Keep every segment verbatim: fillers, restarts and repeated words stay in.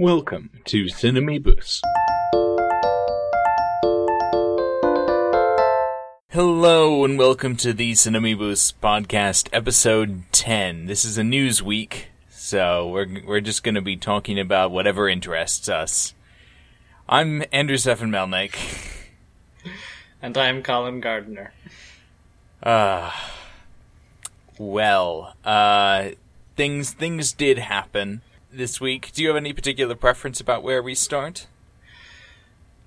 Welcome to Cinemibus. Hello and welcome to the Cinemibus podcast, episode ten. This is a news week, so we're we're just going to be talking about whatever interests us. I'm Andrew Stefan Melnick. And I'm Colin Gardner. Ah, uh, well, uh, things things did happen this week. Do you have any particular preference about where we start?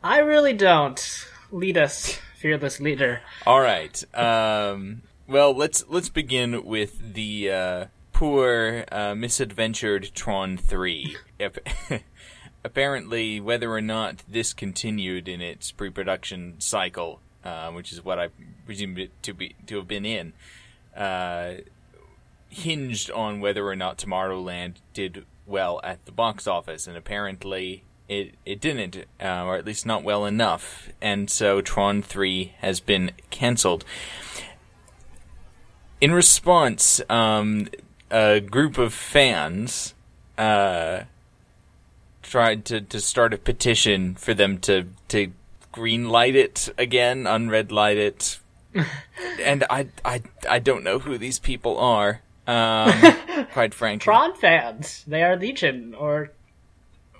I really don't. Lead us, fearless leader. All right. Um, well, let's let's begin with the uh, poor, uh, misadventured Tron three. Apparently, whether or not this continued in its pre-production cycle, uh, which is what I presume it to be to have been in, uh, hinged on whether or not Tomorrowland did well at the box office, and apparently it it didn't, uh, or at least not well enough, and so Tron three has been cancelled. In response, um, a group of fans uh, tried to, to start a petition for them to, to green light it again, unred light it, and I, I, I don't know who these people are. Um, quite frankly, Tron fans. They are legion, or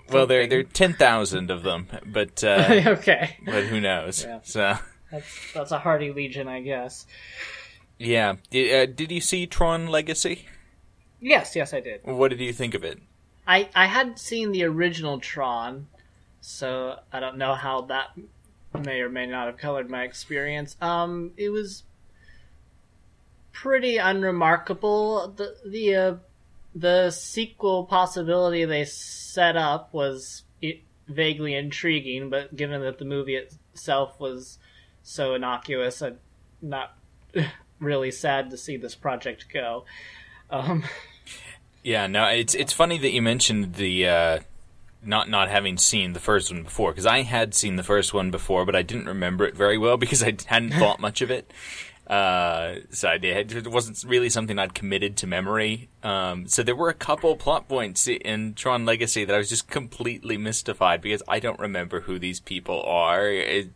something. Well, there there are ten thousand of them, but uh, okay, but who knows? Yeah. So that's that's a hearty legion, I guess. Yeah. Did, uh, did you see Tron Legacy? Yes, yes, I did. What did you think of it? I I hadn't seen the original Tron, so I don't know how that may or may not have colored my experience. Um, it was pretty unremarkable. The the uh, the sequel possibility they set up was it, vaguely intriguing, but given that the movie itself was so innocuous, I'm not really sad to see this project go. Um, yeah, no, it's it's funny that you mentioned the uh, not not having seen the first one before, because I had seen the first one before, but I didn't remember it very well because I hadn't thought much of it. Uh, so I did. It wasn't really something I'd committed to memory. Um, so there were a couple plot points in Tron Legacy that I was just completely mystified because I don't remember who these people are. It,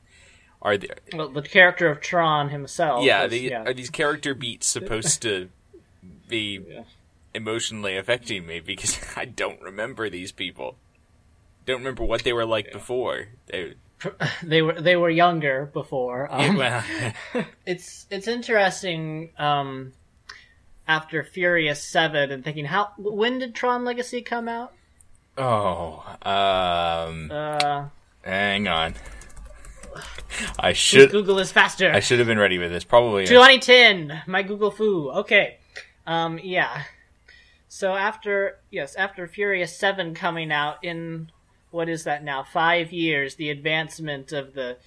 are they, well, the character of Tron himself. Yeah, is, the, yeah. Are these character beats supposed to be yeah. emotionally affecting me? Because I don't remember these people. Don't remember what they were like yeah. before. They, They were they were younger before. Um, yeah, well. it's it's interesting. Um, after Furious seven, and thinking how when did Tron Legacy come out? Oh, um, uh, hang on. I should Google this faster. I should have been ready with this. Probably twenty ten. My Google foo. Okay. Um. Yeah. So after yes, after Furious seven coming out in. What is that now? Five years, the advancement of the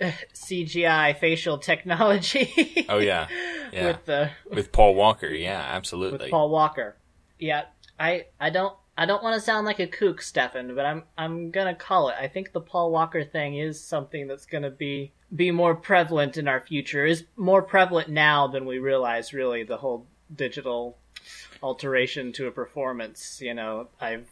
uh, C G I facial technology. oh, yeah. yeah. With the With Paul Walker, yeah, absolutely. With Paul Walker. Yeah, I, I don't I don't want to sound like a kook, Stefan, but I'm I'm going to call it. I think the Paul Walker thing is something that's going to be, be more prevalent in our future. Is more prevalent now than we realize, really, the whole digital alteration to a performance. You know, I've...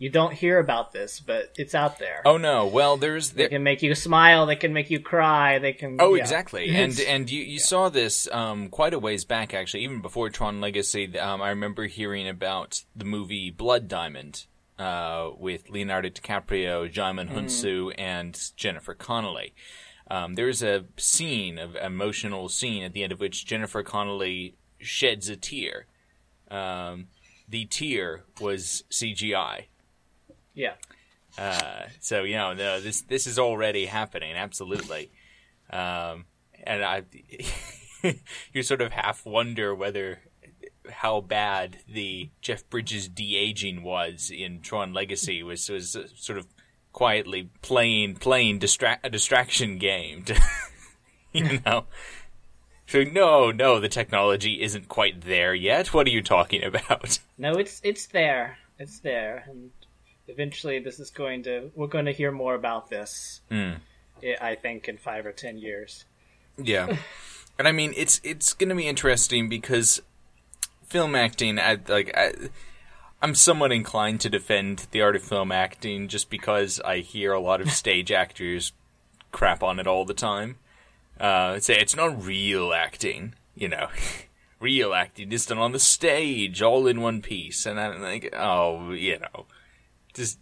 You don't hear about this, but it's out there. Oh no! Well, there's there... they can make you smile, they can make you cry, they can. Oh, yeah. Exactly, and and you, you yeah. saw this um, quite a ways back, actually, even before Tron Legacy. Um, I remember hearing about the movie Blood Diamond uh, with Leonardo DiCaprio, Jaimin Hunsu, mm. and Jennifer Connelly. Um, there's a scene, an emotional scene, at the end of which Jennifer Connelly sheds a tear. Um, the tear was C G I. Yeah. Uh, so you know, no, this this is already happening, absolutely. Um, and I, you sort of half wonder whether how bad the Jeff Bridges de-aging was in Tron Legacy was was sort of quietly playing playing distra- a distraction game, to, you know. So no, no, the technology isn't quite there yet. What are you talking about? No, it's it's there, it's there. And eventually, this is going to. We're going to hear more about this. Mm. I think in five or ten years. Yeah, and I mean, it's it's going to be interesting because film acting. I like. I, I'm somewhat inclined to defend the art of film acting just because I hear a lot of stage actors crap on it all the time. Uh, say it's not real acting, you know. Real acting is done on the stage, all in one piece. And I'm like, oh, you know, just,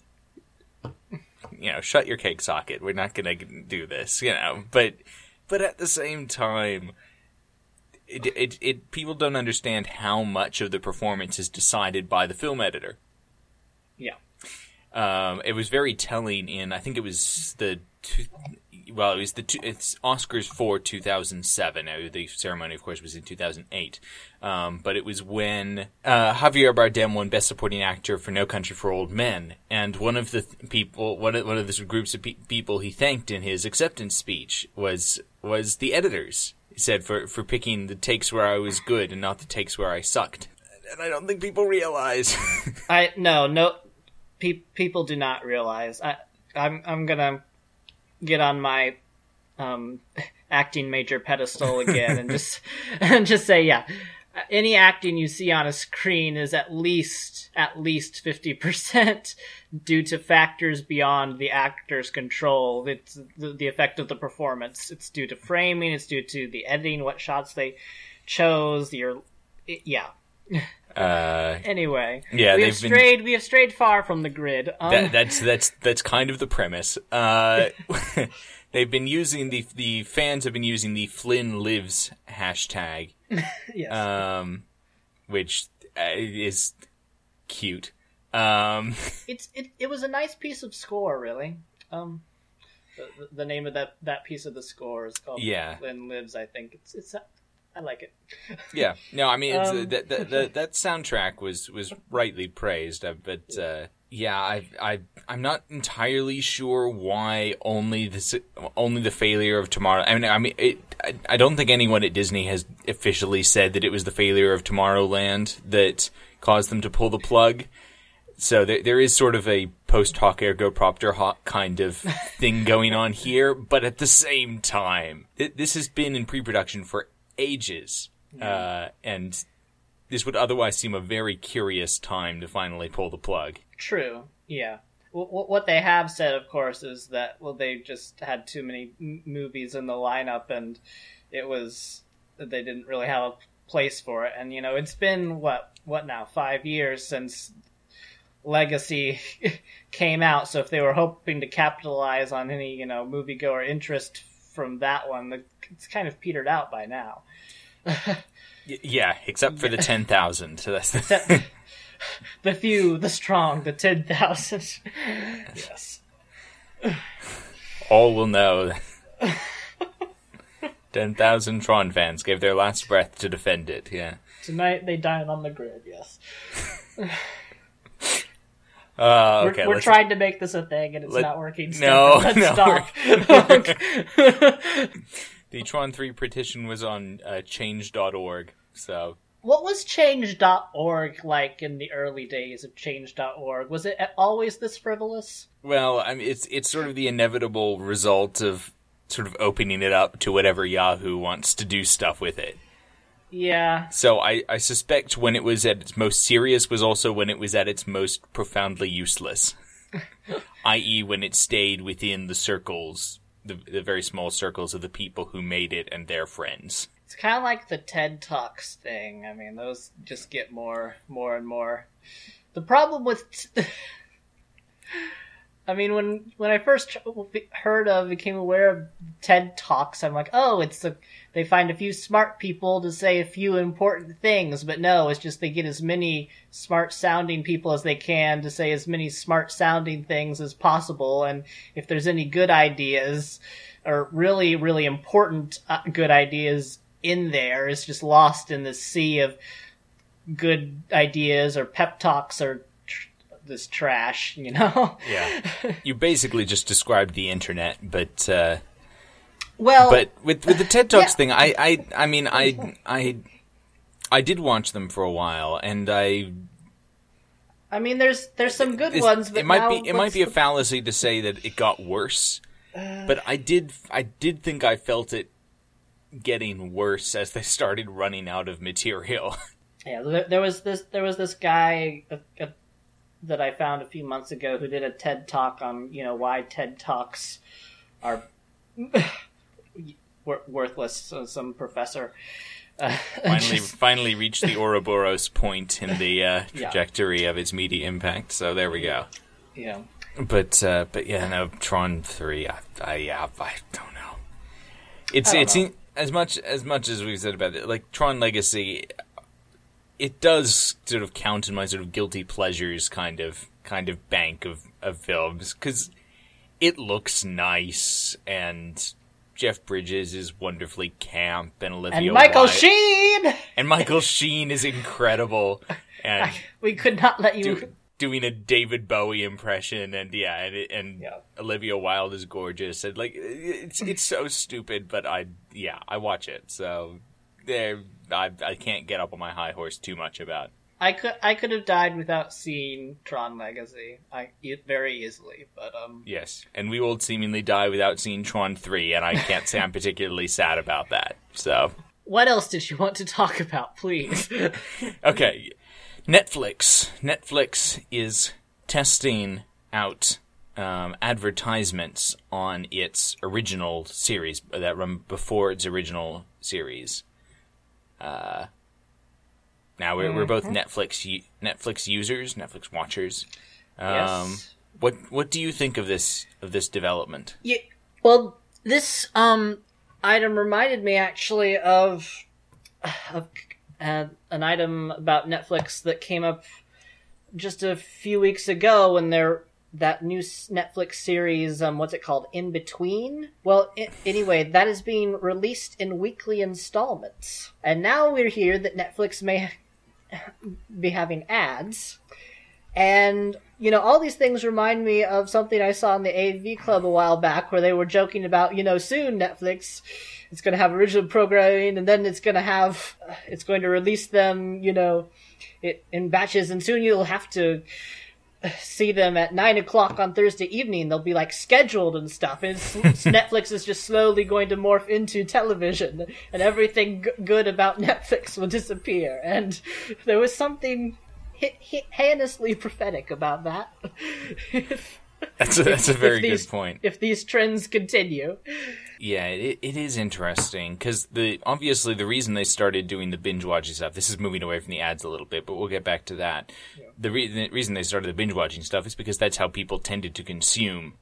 you know, shut your cake socket. We're not going to do this, you know. But but at the same time, It, it it people don't understand how much of the performance is decided by the film editor. Yeah, um, it was very telling in I think it was the two, well it was the two, it's Oscars for two thousand seven. The ceremony, of course, was in two thousand eight, um, but it was when uh, Javier Bardem won Best Supporting Actor for No Country for Old Men, and one of the th- people one of one of the groups of pe- people he thanked in his acceptance speech was was the editors. Said for, for picking the takes where I was good and not the takes where I sucked. And I don't think people realize. I no no, pe- people do not realize. I I'm I'm gonna get on my um acting major pedestal again and just and just say yeah, any acting you see on a screen is at least at least fifty percent due to factors beyond the actor's control. It's the, the effect of the performance. It's due to framing. It's due to the editing, what shots they chose. Your, it, yeah. Uh, anyway, yeah, we have strayed. Been... We have strayed far from the grid. Um... That, that's that's that's kind of the premise. Uh, they've been using the the fans have been using the Flynn Lives hashtag. Yes. Um, which is cute. Um, it's it, it was a nice piece of score, really. Um, the, the name of that, that piece of the score is called yeah. Flynn Lives, I think. It's it's I like it. Yeah. No, I mean it's, um, that that that that soundtrack was, was rightly praised, but uh, yeah, I I I'm not entirely sure why only the only the failure of Tomorrow. I mean, I mean, it, I, I don't think anyone at Disney has officially said that it was the failure of Tomorrowland that caused them to pull the plug. So there there is sort of a post hoc ergo propter hoc kind of thing going on here, but at the same time, it, this has been in pre-production for ages, uh, and this would otherwise seem a very curious time to finally pull the plug. True, yeah. W- what they have said, of course, is that, well, they just had too many m- movies in the lineup, and it was, they didn't really have a place for it. And, you know, it's been, what, what now, five years since Legacy came out, so if they were hoping to capitalize on any, you know, moviegoer interest from that one, it's kind of petered out by now. Yeah, except for the ten thousand. So that's the, the few, the strong, the ten thousand. Yes. All will know. ten thousand Tron fans gave their last breath to defend it, yeah. Tonight they dine on the grid, yes. Uh, okay, we're we're trying to make this a thing, and it's let, not working. Stupid. No, let's no. Stop. The Tron three petition was on uh, change dot org. So, what was change dot org like in the early days of change dot org? Was it always this frivolous? Well, I mean, it's it's sort of the inevitable result of sort of opening it up to whatever Yahoo wants to do stuff with it. Yeah. So I, I suspect when it was at its most serious was also when it was at its most profoundly useless, that is when it stayed within the circles, the, the very small circles of the people who made it and their friends. It's kind of like the TED Talks thing. I mean, those just get more, more and more. The problem with... T- I mean, when, when I first heard of, became aware of TED Talks, I'm like, oh, it's a, they find a few smart people to say a few important things, but no, it's just they get as many smart-sounding people as they can to say as many smart-sounding things as possible, and if there's any good ideas, or really, really important good ideas in there, it's just lost in the sea of good ideas or pep talks or this trash, you know. Yeah, you basically just described the internet, but uh well but with with the TED Talks yeah. thing I, I I mean I I I did watch them for a while, and I I mean there's there's some good ones, but it might now, be it might be a fallacy to say that it got worse, uh, but I did I did think I felt it getting worse as they started running out of material. Yeah, there was this there was this guy a, a that I found a few months ago who did a TED Talk on, you know, why TED Talks are worthless. So some professor uh, finally just... finally reached the Ouroboros point in the uh, trajectory yeah. of its media impact. So there we go. Yeah. But uh, but yeah, no, Tron three. I I, I, I don't know. It's it's know. as much as much as we've said about it. Like Tron Legacy, it does sort of count in my sort of guilty pleasures kind of kind of bank of of films because it looks nice and Jeff Bridges is wonderfully camp and Olivia and Michael White. Sheen and Michael Sheen is incredible and we could not let you. Do, doing a David Bowie impression, and yeah, and, and yeah. Olivia Wilde is gorgeous, and like it's it's so stupid, but I yeah I watch it, so there I I can't get up on my high horse too much about. I could I could have died without seeing Tron Legacy, I very easily, but um yes, and we will seemingly die without seeing Tron three, and I can't say I'm particularly sad about that. So what else did you want to talk about, please? Okay. Netflix. Netflix is testing out um, advertisements on its original series that run before its original series. Uh, now we're, mm-hmm. we're both Netflix Netflix users, Netflix watchers. Um, yes. What What do you think of this of this development? Yeah, well, this um, item reminded me actually of of. Uh, an item about Netflix that came up just a few weeks ago when there that new Netflix series, um, what's it called, In Between? Well, it, anyway, that is being released in weekly installments. And now we're here that Netflix may be having ads. And, you know, all these things remind me of something I saw in the A V Club a while back where they were joking about, you know, soon Netflix... It's going to have original programming, and then it's going to have, it's going to release them, you know, it, in batches, and soon you'll have to see them at nine o'clock on Thursday evening. They'll be like scheduled and stuff. And it's, Netflix is just slowly going to morph into television, and everything g- good about Netflix will disappear. And there was something he- he- heinously prophetic about that. That's a, that's a very these, good point. If these trends continue, yeah, it it is interesting because the obviously the reason they started doing the binge watching stuff. This is moving away from the ads a little bit, but we'll get back to that. Yeah. The, re- the reason they started the binge watching stuff is because that's how people tended to consume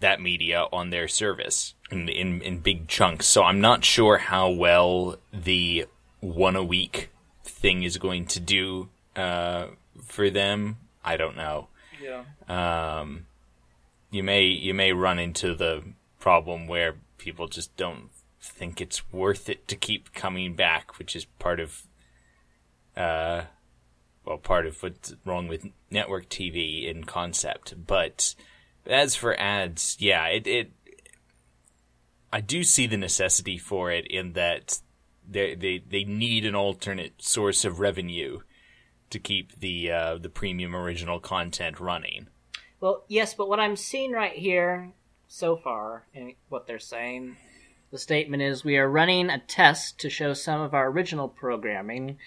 that media on their service in in, in big chunks. So I'm not sure how well the one a week thing is going to do uh, for them. I don't know. Yeah. Um, you may you may run into the problem where people just don't think it's worth it to keep coming back, which is part of, uh, well, part of what's wrong with network T V in concept. But as for ads, yeah, it, it I do see the necessity for it in that they they they need an alternate source of revenue to keep the uh, the premium original content running. Well, yes, but what I'm seeing right here so far, and what they're saying, the statement is, we are running a test to show some of our original programming.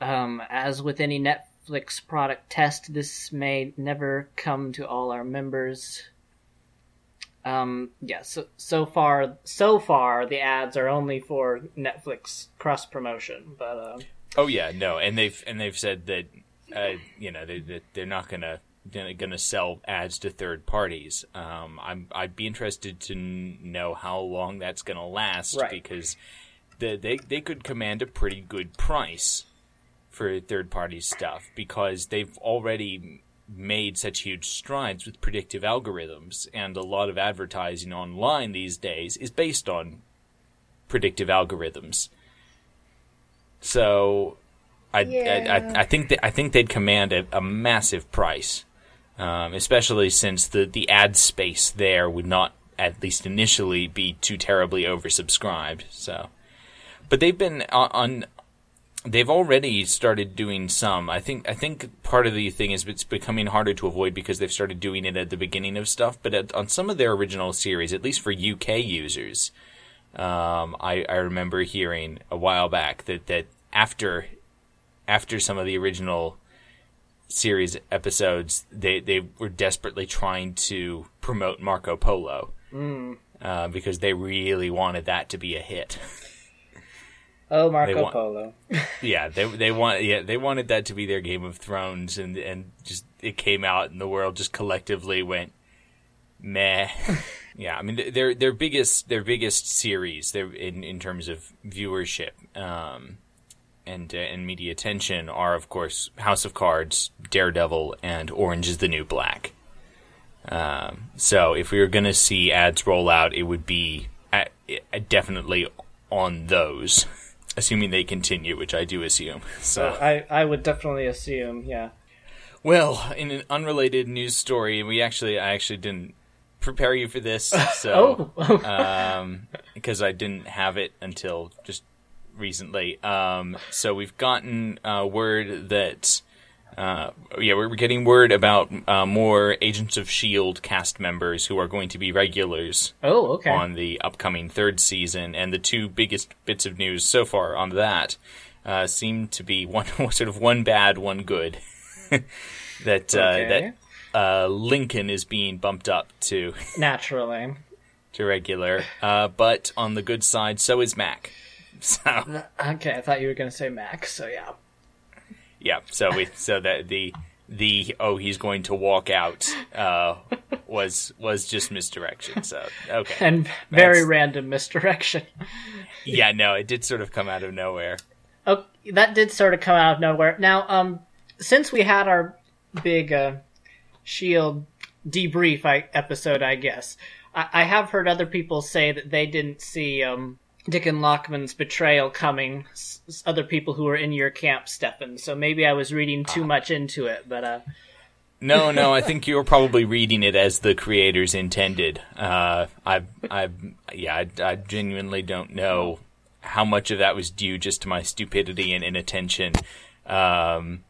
Um, as with any Netflix product test, this may never come to all our members. Um, yeah, so, so far, so far, the ads are only for Netflix cross-promotion, but... Uh, oh, yeah, no, and they've and they've said that, uh, you know, they, that they're not going to... going to sell ads to third parties. Um, I'm, I'd be interested to n- know how long that's going to last, right. because the, they they could command a pretty good price for third party stuff because they've already made such huge strides with predictive algorithms, and a lot of advertising online these days is based on predictive algorithms. So, I yeah. I, I think that I think they'd command a, a massive price. Um, especially since the, the ad space there would not, at least initially, be too terribly oversubscribed. So, but they've been on, on. They've already started doing some. I think. I think part of the thing is it's becoming harder to avoid because they've started doing it at the beginning of stuff. But at, on some of their original series, at least for U K users, um, I, I remember hearing a while back that, that after after some of the original series episodes, they, they were desperately trying to promote Marco Polo mm. uh, because they really wanted that to be a hit. Oh, Marco want, Polo! yeah, they they want yeah they wanted that to be their Game of Thrones, and and just it came out, and the world just collectively went meh. Yeah, I mean their their biggest their biggest series their in, in terms of viewership um, and uh, and media attention are of course House of Cards, Daredevil, and Orange is the New Black. Um, so if we were gonna see ads roll out, it would be at, at definitely on those. Assuming they continue, which I do assume. So uh, I, I would definitely assume, yeah. Well, in an unrelated news story, we actually I actually didn't prepare you for this, so oh. um, because I didn't have it until just recently. Um, so we've gotten uh, word that uh, yeah we're getting word about uh, more Agents of S H I E L D cast members who are going to be regulars. Oh, okay. On the upcoming third season, and the two biggest bits of news so far on that uh, seem to be one sort of one bad, one good. that uh, okay. that uh, Lincoln is being bumped up to naturally to regular, uh, but on the good side, so is Mac. So okay, I thought you were going to say Mac. So yeah, yeah. So we so that the the oh he's going to walk out uh, was was just misdirection. So okay, and very That's, random misdirection. Yeah, no, it did sort of come out of nowhere. Oh, that did sort of come out of nowhere. Now, um. Since we had our big uh, S H I E L D debrief I, episode, I guess, I, I have heard other people say that they didn't see um, Dickon Lockman's betrayal coming, s- other people who were in your camp, Stefan, so maybe I was reading too much into it, but... Uh... No, no, I think you were probably reading it as the creators intended. Uh, I, I, yeah, I, I genuinely don't know how much of that was due just to my stupidity and inattention. Um...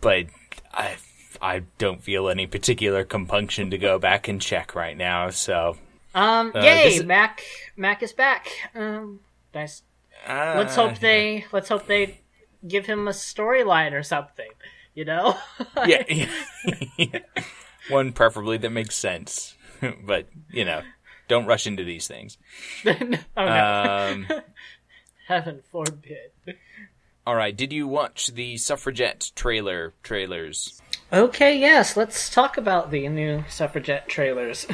But I, I don't feel any particular compunction to go back and check right now. So, um, uh, yay, is... Mac, Mac is back. Um, nice. Uh, let's hope yeah. they, let's hope they give him a storyline or something. You know? yeah, yeah. One preferably that makes sense. But you know, don't rush into these things. oh, no. um, Heaven forbid. All right, did you watch the Suffragette trailer trailers? Okay, yes, let's talk about the new Suffragette trailers.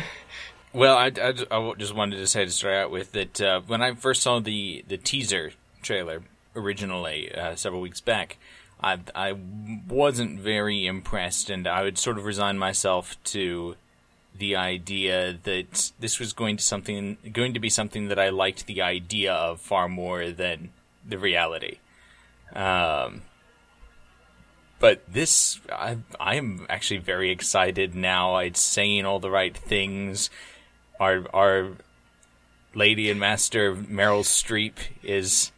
Well, I, I, I just wanted to say to start out with that uh, when I first saw the, the teaser trailer originally uh, several weeks back, I, I wasn't very impressed, and I would sort of resign myself to the idea that this was going to something going to be something that I liked the idea of far more than the reality. Um, but this, I, I'm actually very excited now. It's saying all the right things. Our, our lady and master Meryl Streep is,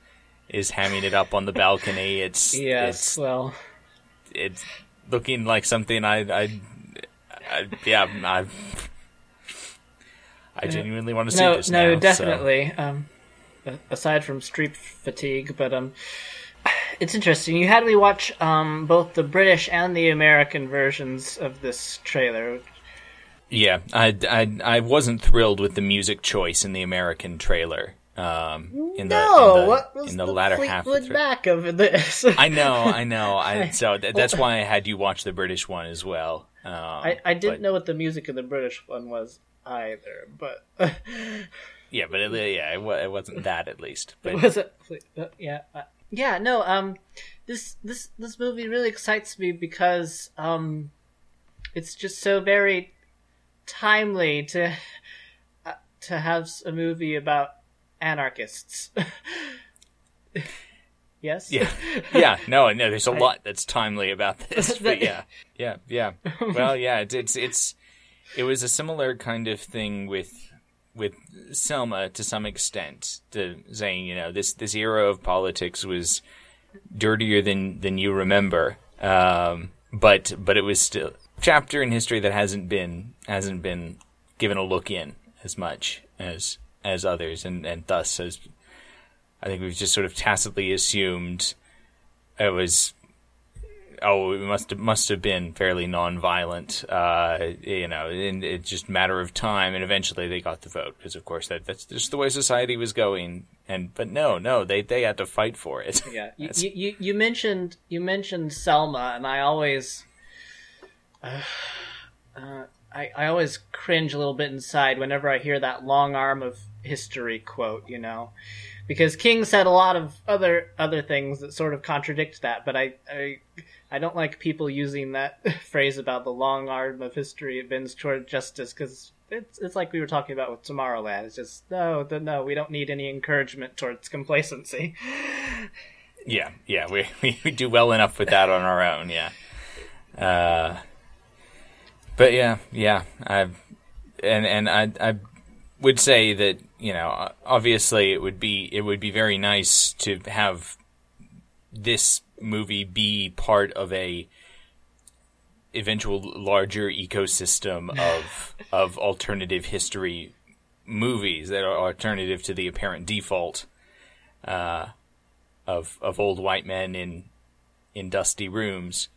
is hamming it up on the balcony. It's, yes, it's, well, it's looking like something I, I, I yeah, I, I genuinely want to see no, this no, now. No, definitely. So. Um, aside from Streep fatigue, but, um, it's interesting. You had me watch um, both the British and the American versions of this trailer. Yeah, I, I, I wasn't thrilled with the music choice in the American trailer. Um, in no, the, in the, what was in the, the latter Fleetwood half of the back of this? I know, I know. I so th- that's why I had you watch the British one as well. Um, I, I didn't but... know what the music of the British one was either, but yeah, but it, yeah, it, it wasn't that at least. But... Was it? Yeah. I... Yeah, no, um, this, this, this movie really excites me because, um, it's just so very timely to, uh, to have a movie about anarchists. Yes? Yeah. Yeah, no, no, there's a I... lot that's timely about this, but yeah, yeah, yeah. Well, yeah, it's, it's, it's, it was a similar kind of thing with, with Selma to some extent, to saying, you know, this, this era of politics was dirtier than, than you remember. Um, but, but it was still a chapter in history that hasn't been, hasn't been given a look in as much as, as others. And, and thus as I think we've just sort of tacitly assumed it was, oh, it must must have been fairly nonviolent, uh, you know, and it's just a matter of time. And eventually they got the vote because, of course, that that's just the way society was going. And but no, no, they, they had to fight for it. Yeah, you, you you mentioned you mentioned Selma, and I always, uh, uh, I I always cringe a little bit inside whenever I hear that long arm of history quote, you know. Because King said a lot of other other things that sort of contradict that, but I I, I don't like people using that phrase about the long arm of history it bends toward justice, because it's it's like we were talking about with Tomorrowland. It's just no, the, no, we don't need any encouragement towards complacency. Yeah, yeah, we we do well enough with that on our own. Yeah, uh, but yeah, yeah, I and and I I would say that. You know, obviously, it would be it would be very nice to have this movie be part of a eventual larger ecosystem of of alternative history movies that are alternative to the apparent default uh, of of old white men in in dusty rooms.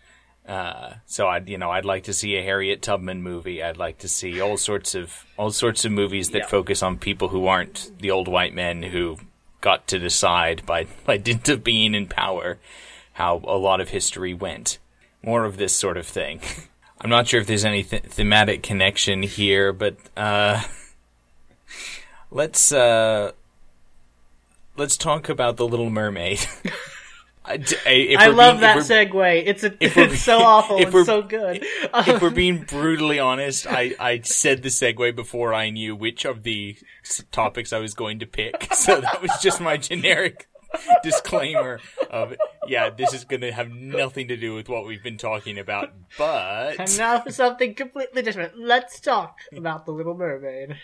Uh, so I'd, you know, I'd like to see a Harriet Tubman movie. I'd like to see all sorts of, all sorts of movies that yeah. focus on people who aren't the old white men who got to decide by, by dint of being in power how a lot of history went. More of this sort of thing. I'm not sure if there's any th- thematic connection here, but, uh, let's, uh, let's talk about The Little Mermaid. I, if I love being, that segue. It's a, it's so awful. It's so good. If we're being brutally honest, I, I said the segue before I knew which of the topics I was going to pick. So that was just my generic disclaimer of, yeah, this is going to have nothing to do with what we've been talking about, but... And now for something completely different. Let's talk about The Little Mermaid.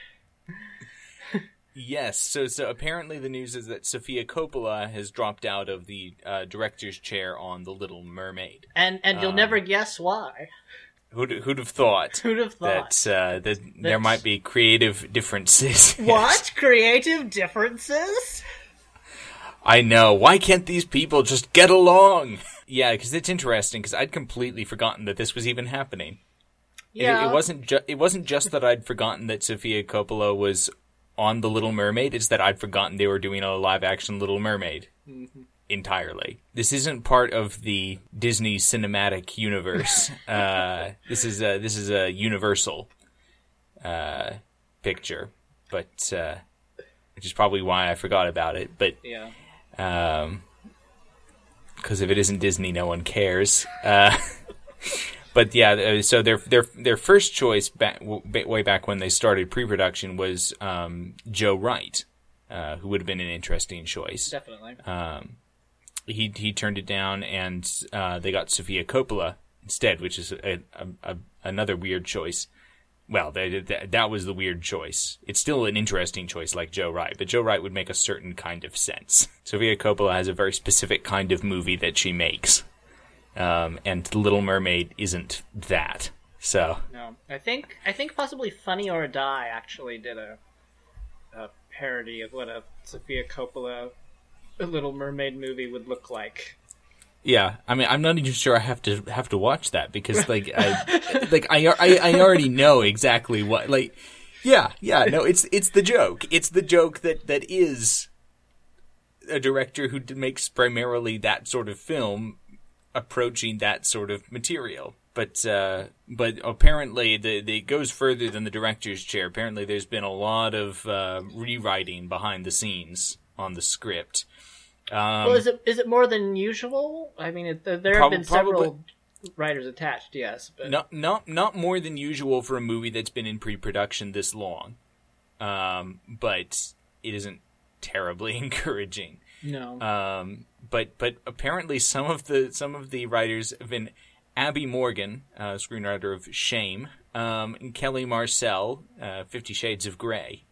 Yes, so so apparently the news is that Sofia Coppola has dropped out of the uh, director's chair on The Little Mermaid, and and you'll um, never guess why. Who'd who'd have thought? Who'd have thought that uh, that That's... there might be creative differences? What yes. Creative differences? I know. Why can't these people just get along? Yeah, because it's interesting. Because I'd completely forgotten that this was even happening. Yeah, it, it wasn't. Ju- it wasn't just that I'd forgotten that Sofia Coppola was on The Little Mermaid, is that I'd forgotten they were doing a live-action Little Mermaid mm-hmm. entirely. This isn't part of the Disney cinematic universe. uh, this is a, this is a Universal uh, picture, but uh, which is probably why I forgot about it. But yeah, um, because if it isn't Disney, no one cares. Uh, But yeah, so their their their first choice back, way back when they started pre-production was um, Joe Wright, uh, who would have been an interesting choice. Definitely. Um, he he turned it down, and uh, they got Sofia Coppola instead, which is a, a, a, another weird choice. Well, they, they, that was the weird choice. It's still an interesting choice, like Joe Wright, but Joe Wright would make a certain kind of sense. Sofia Coppola has a very specific kind of movie that she makes. Um, and Little Mermaid isn't that. So no, I think I think possibly Funny or Die actually did a, a parody of what a Sofia Coppola a Little Mermaid movie would look like. Yeah, I mean, I'm not even sure I have to have to watch that because like I like I, I I already know exactly what like yeah yeah no it's it's the joke it's the joke that that is a director who makes primarily that sort of film. Approaching that sort of material, but uh, but apparently the, the it goes further than the director's chair. Apparently, there's been a lot of uh, rewriting behind the scenes on the script. Um, well, is it is it more than usual? I mean, it, there have prob- been several probably, writers attached. Yes, but not not not more than usual for a movie that's been in pre-production this long. Um, but it isn't terribly encouraging. No. Um, but but apparently some of the some of the writers have been Abby Morgan, uh, screenwriter of Shame, um, and Kelly Marcel, uh, Fifty Shades of Grey,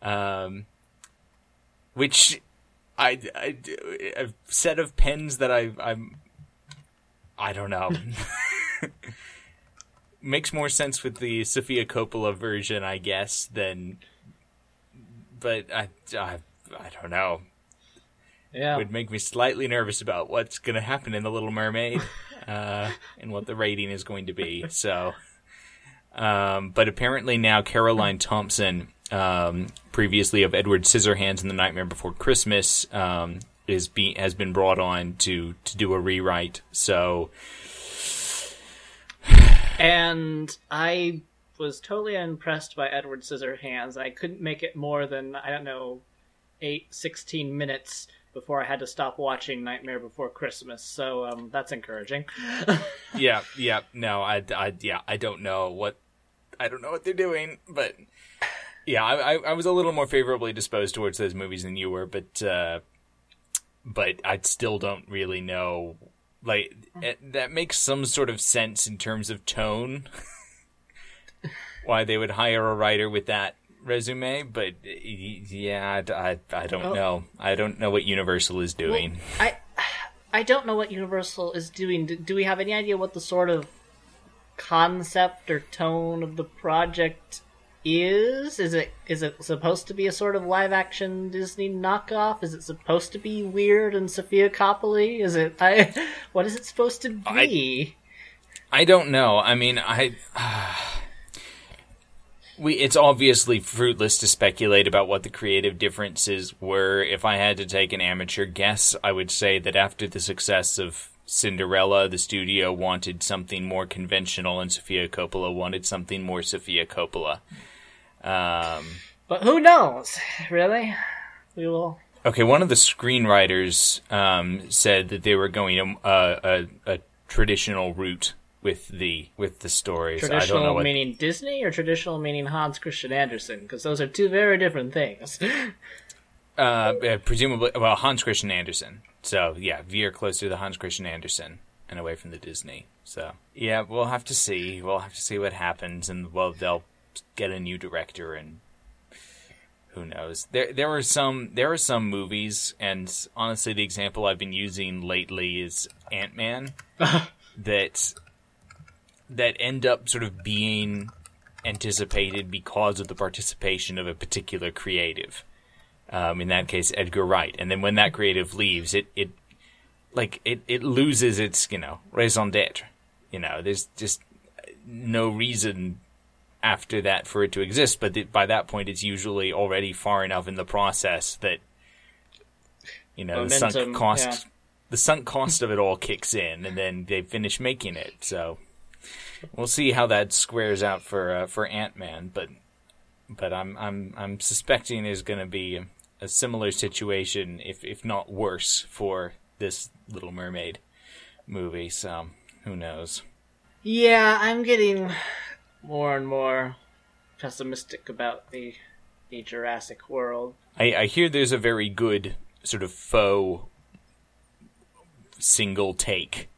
um, which I, I a set of pens that I I'm I don't know makes more sense with the Sofia Coppola version, I guess. Than, but I I, I don't know. Yeah. Would make me slightly nervous about what's going to happen in The Little Mermaid. uh, and what the rating is going to be. So, um, but apparently now Caroline Thompson, um, previously of Edward Scissorhands and The Nightmare Before Christmas, um, is be has been brought on to to do a rewrite. So, and I was totally impressed by Edward Scissorhands. I couldn't make it more than, I don't know, eight, sixteen minutes before I had to stop watching Nightmare Before Christmas. So um, that's encouraging. yeah, yeah, no, I, I, yeah, I don't know what, I don't know what they're doing, but yeah, I, I, I was a little more favorably disposed towards those movies than you were, but, uh, but I still don't really know. Like it, that makes some sort of sense in terms of tone. Why they would hire a writer with that resume, but yeah, I, I don't oh. know. I don't know what Universal is doing. Well, I I don't know what Universal is doing. Do, do we have any idea what the sort of concept or tone of the project is? Is it is it supposed to be a sort of live action Disney knockoff? Is it supposed to be weird and Sofia Coppola? Is it? I, what is it supposed to be? I, I don't know. I mean, I. Uh... We, it's obviously fruitless to speculate about what the creative differences were. If I had to take an amateur guess, I would say that after the success of Cinderella, the studio wanted something more conventional, and Sofia Coppola wanted something more Sofia Coppola. Um, but who knows? Really? We will... Okay, one of the screenwriters um, said that they were going a, a, a traditional route with the with the stories. Traditional I don't know what... meaning Disney or traditional meaning Hans Christian Andersen? Because those are two very different things. uh, presumably, well, Hans Christian Andersen. So, yeah, veer closer to Hans Christian Andersen and away from the Disney. So, yeah, we'll have to see. We'll have to see what happens, and well, they'll get a new director, and who knows? There, there are some there are some movies, and honestly, the example I've been using lately is Ant-Man. that. that end up sort of being anticipated because of the participation of a particular creative. Um, in that case, Edgar Wright. And then when that creative leaves, it, it like, it, it loses its, you know, raison d'etre. You know, there's just no reason after that for it to exist. But th- by that point, it's usually already far enough in the process that, you know, Momentum, the sunk cost, yeah. the sunk cost of it all kicks in, and then they finish making it. So... We'll see how that squares out for uh, for Ant-Man, but but I'm I'm I'm suspecting there's going to be a, a similar situation, if if not worse, for this Little Mermaid movie. So who knows? Yeah, I'm getting more and more pessimistic about the the Jurassic World. I, I hear there's a very good sort of faux single take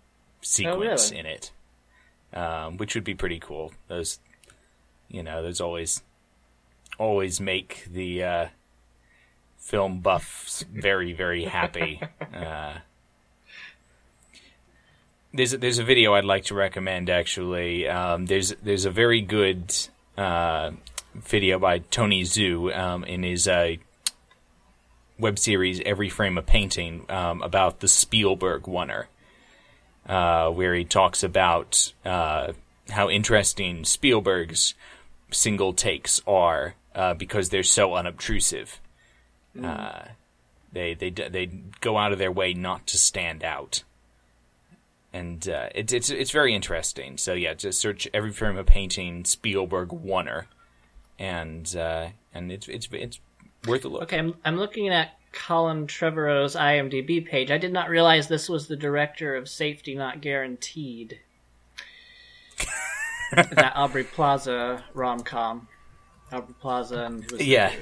sequence oh, really? in it. Um, which would be pretty cool. Those, you know, those always, always make the uh, film buffs very, very happy. Uh, there's a, there's a video I'd like to recommend. Actually, um, there's there's a very good uh, video by Tony Zhu um, in his uh, web series "Every Frame a Painting" um, about the Spielberg winner. Uh, where he talks about uh, how interesting Spielberg's single takes are uh, because they're so unobtrusive. Mm. Uh, they they they go out of their way not to stand out, and uh, it's it's it's very interesting. So yeah, just search Every Frame a Painting Spielberg winner, and uh, and it's it's it's worth a look. Okay, I'm I'm looking at Colin Trevorrow's IMDb page. I did not realize this was the director of Safety Not Guaranteed. That Aubrey Plaza rom-com. Aubrey Plaza and... Who's yeah.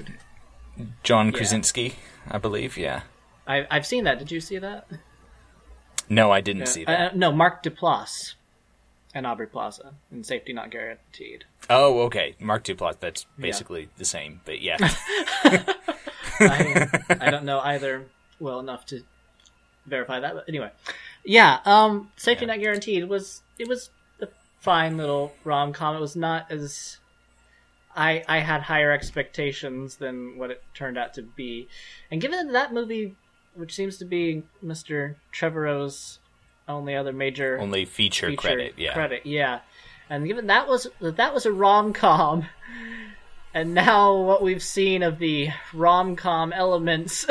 John Krasinski, yeah. I believe, yeah. I, I've seen that. Did you see that? No, I didn't yeah. see that. Uh, no, Mark Duplass and Aubrey Plaza in Safety Not Guaranteed. Oh, okay. Mark Duplass, that's basically yeah. the same, but yeah. I, I don't know either well enough to verify that, but anyway. Yeah, um, Safety yeah. Not Guaranteed was, it was a fine little rom-com. It was not as, I I had higher expectations than what it turned out to be. And given that movie, which seems to be Mister Trevorrow's only other major only feature, feature credit, yeah, credit, yeah. And given that was that was a rom-com, and now what we've seen of the rom-com elements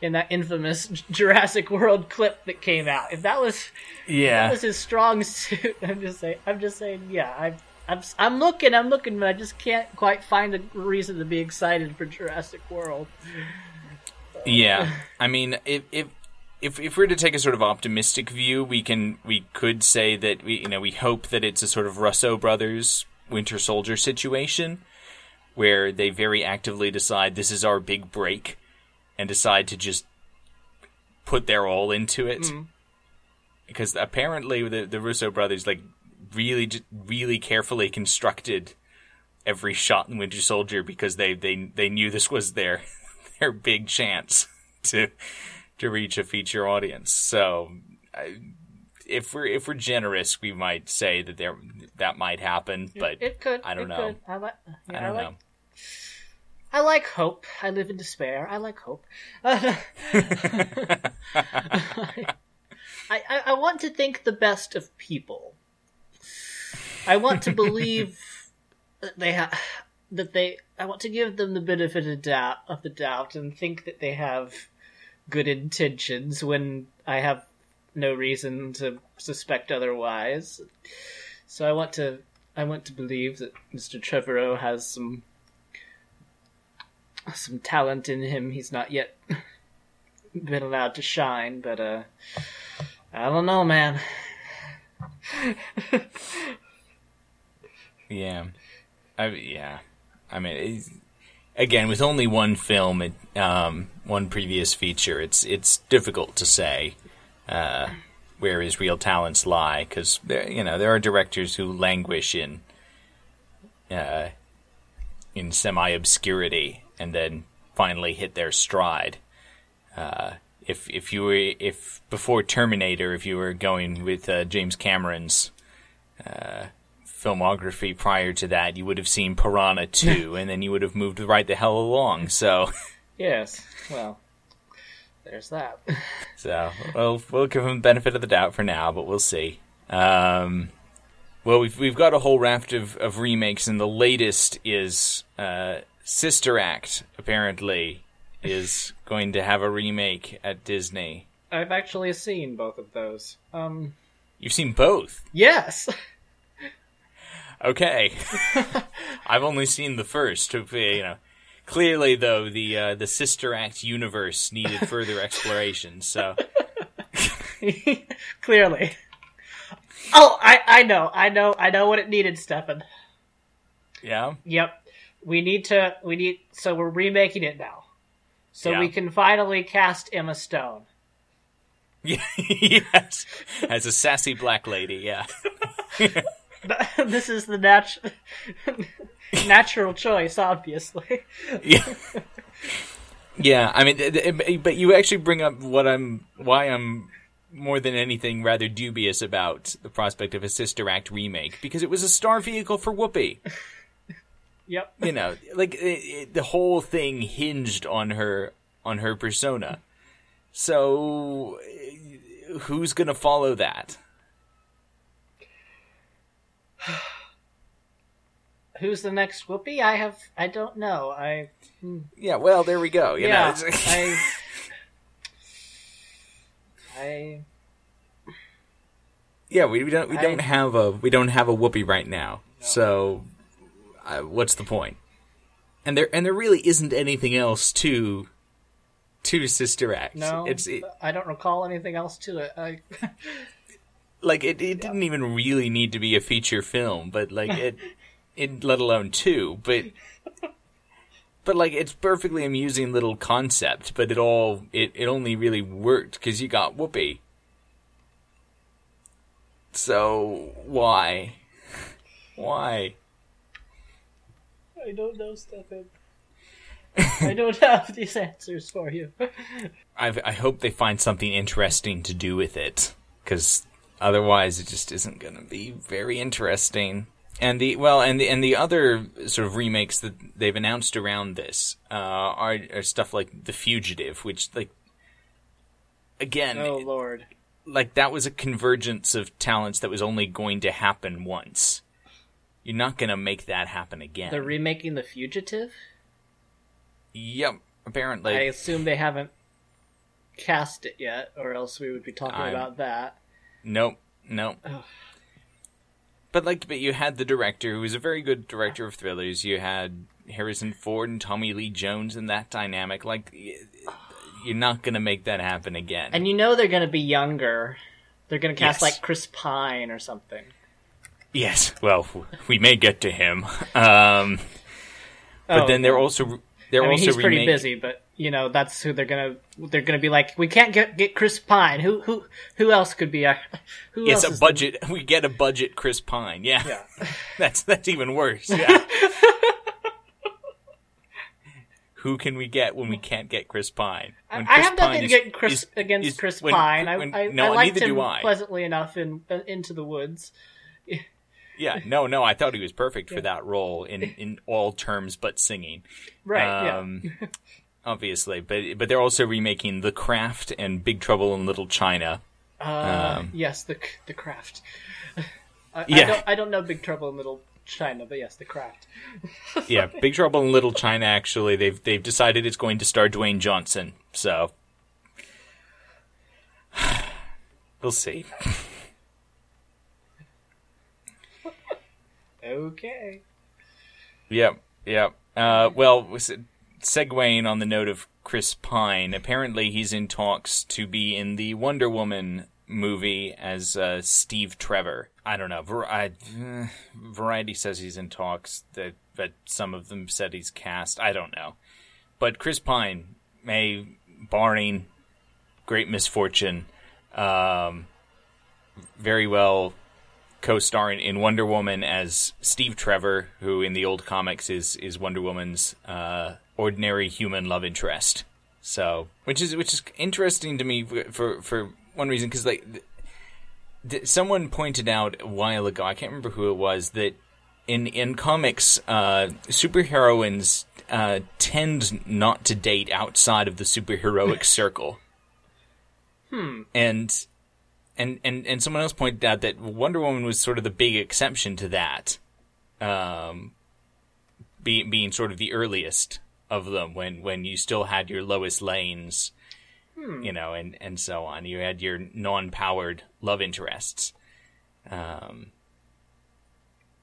in that infamous Jurassic World clip that came out, if that was yeah, if that was his strong suit. I'm just saying, I'm just saying, yeah, I. I'm, I'm looking, I'm looking, but I just can't quite find a reason to be excited for Jurassic World. Yeah, I mean, if if if, if we were to take a sort of optimistic view, we can we could say that we you know we hope that it's a sort of Russo Brothers Winter Soldier situation where they very actively decide this is our big break and decide to just put their all into it, mm. because apparently the the Russo Brothers like. really really carefully constructed every shot in Winter Soldier because they, they, they knew this was their their big chance to to reach a feature audience. So if we're if we're generous, we might say that there that might happen, but it could. I don't it know. Could. I, li- yeah, I don't I like, know. I like hope. I live in despair. I like hope. I, I I want to think the best of people. I want to believe that they have, that they, I want to give them the benefit of, doubt, of the doubt and think that they have good intentions when I have no reason to suspect otherwise. So I want to, I want to believe that Mister Trevorrow has some, some talent in him. He's not yet been allowed to shine, but, uh, I don't know, man. Yeah, I, yeah. I mean, it's, again, with only one film, it, um, one previous feature, it's it's difficult to say uh, where his real talents lie because you know there are directors who languish in uh, in semi-obscurity and then finally hit their stride. Uh, if if you were if before Terminator, if you were going with uh, James Cameron's. Uh, filmography prior to that, you would have seen Piranha two, and then you would have moved right the hell along, so... Yes, well, there's that. So, we'll, we'll give him the benefit of the doubt for now, but we'll see. Um, well, we've we've got a whole raft of, of remakes, and the latest is uh, Sister Act, apparently, is going to have a remake at Disney. I've actually seen both of those. Um, You've seen both? Yes! Okay, I've only seen the first. You know, clearly though, the uh, the Sister Act universe needed further exploration. So clearly, oh, I, I know, I know, I know what it needed, Stefan. Yeah. Yep. We need to. We need. So we're remaking it now, so yeah. we can finally cast Emma Stone. Yes, as a sassy black lady. Yeah. This is the natu- natural choice, obviously. Yeah, yeah. I mean, it, it, but you actually bring up what I'm, why I'm more than anything rather dubious about the prospect of a Sister Act remake because it was a star vehicle for Whoopi. Yep. You know, like it, it, the whole thing hinged on her on her persona. So, who's gonna follow that? Who's the next Whoopi? I have, I don't know. I yeah. Well, there we go. You yeah, know. I, I. Yeah, we, we don't we I, don't have a we don't have a Whoopi right now. No. So, uh, what's the point? And there and there really isn't anything else to, to Sister Act. No, it's, it, I don't recall anything else to it. I... Like, it, it didn't even really need to be a feature film, but, like, it, it let alone two, but, but, like, it's perfectly amusing little concept, but it all, it, it only really worked because you got Whoopi. So, why? Why? I don't know, Stefan. I don't have these answers for you. I've, I hope they find something interesting to do with it, because... Otherwise, it just isn't going to be very interesting. And the well, and the and the other sort of remakes that they've announced around this uh, are, are stuff like The Fugitive, which like again, oh Lord, like that was a convergence of talents that was only going to happen once. You're not going to make that happen again. They're remaking The Fugitive? Yep, apparently. I assume they haven't cast it yet, or else we would be talking I'm... about that. Nope, nope. Oh. But like, but you had the director, who was a very good director of thrillers. You had Harrison Ford and Tommy Lee Jones in that dynamic. Like, you're not going to make that happen again. And you know they're going to be younger. They're going to cast, yes. like, Chris Pine or something. Yes, well, we may get to him. Um, but oh, then they're also they're I mean, also he's pretty remake... busy, but you know that's who they're gonna they're gonna be like. We can't get get Chris Pine. Who who who else could be? Our, who it's else a budget. The... We get a budget Chris Pine. Yeah, yeah. that's that's even worse. Yeah. Who can we get when we can't get Chris Pine? When I Chris have nothing against Chris, is, against is, Chris when, Pine. When, I, I, no, I liked neither him do I. pleasantly enough in uh, Into the Woods. Yeah, no, no, I thought he was perfect yeah. for that role in, in all terms but singing. Right, um, yeah. obviously, but but they're also remaking The Craft and Big Trouble in Little China. Uh, um, yes, the the Craft. I, yeah. I, don't, I don't know Big Trouble in Little China, but yes, The Craft. yeah, Big Trouble in Little China, actually, they've they've decided it's going to star Dwayne Johnson, so we'll see. Okay. Yep, yep. Uh, well, segueing on the note of Chris Pine, apparently he's in talks to be in the Wonder Woman movie as uh, Steve Trevor. I don't know. Var- I, uh, Variety says he's in talks, that, but some of them said he's cast. I don't know. But Chris Pine may, barring great misfortune, um, very well... co-starring in Wonder Woman as Steve Trevor, who in the old comics is is Wonder Woman's uh, ordinary human love interest. So, which is which is interesting to me for for one reason, because like th- th- someone pointed out a while ago, I can't remember who it was, that in in comics, uh, superheroines uh, tend not to date outside of the superheroic circle. Hmm. And. And, and and someone else pointed out that Wonder Woman was sort of the big exception to that, um, be, being sort of the earliest of them, when, when you still had your Lois Lanes, hmm. you know, and, and so on. You had your non-powered love interests. Um,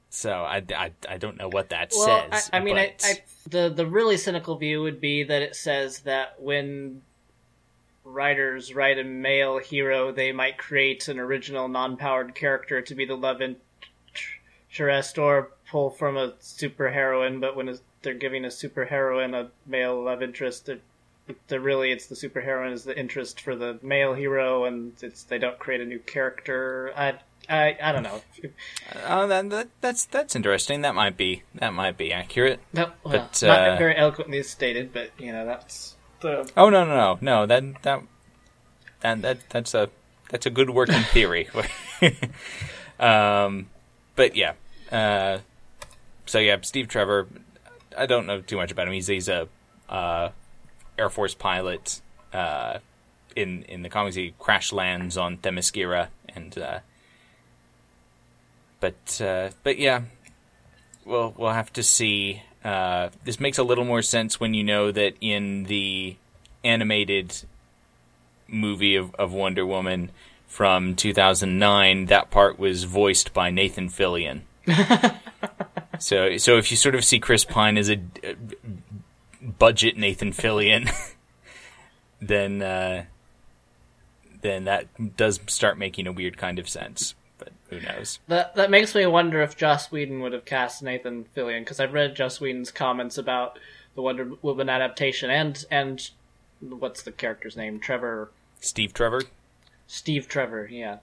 so I, I, I don't know what that well, says. I, I mean, but... I, I, the, the really cynical view would be that it says that when... writers write a male hero, they might create an original non-powered character to be the love interest or pull from a superheroine, but when they're giving a superheroine a male love interest, they're, they're really it's the superheroine is the interest for the male hero, and it's they don't create a new character. I I, I don't know. uh, that, that, that's that's interesting. That might be that might be accurate. No, well, but, not uh, very eloquently stated, but you know that's. The... Oh no no no no that that and that that's a that's a good working theory. um, but yeah, uh, so yeah, Steve Trevor. I don't know too much about him. He's he's a uh, Air Force pilot. Uh, in in the comics, he crash lands on Themyscira, and uh, but uh, but yeah, we'll we'll have to see. Uh, this makes a little more sense when you know that in the animated movie of, of Wonder Woman from two thousand nine, that part was voiced by Nathan Fillion. so so if you sort of see Chris Pine as a, a budget Nathan Fillion, then uh, then that does start making a weird kind of sense. But who knows? That that makes me wonder if Joss Whedon would have cast Nathan Fillion, because I've read Joss Whedon's comments about the Wonder Woman adaptation and and what's the character's name? Trevor. Steve Trevor. Steve Trevor. Yeah.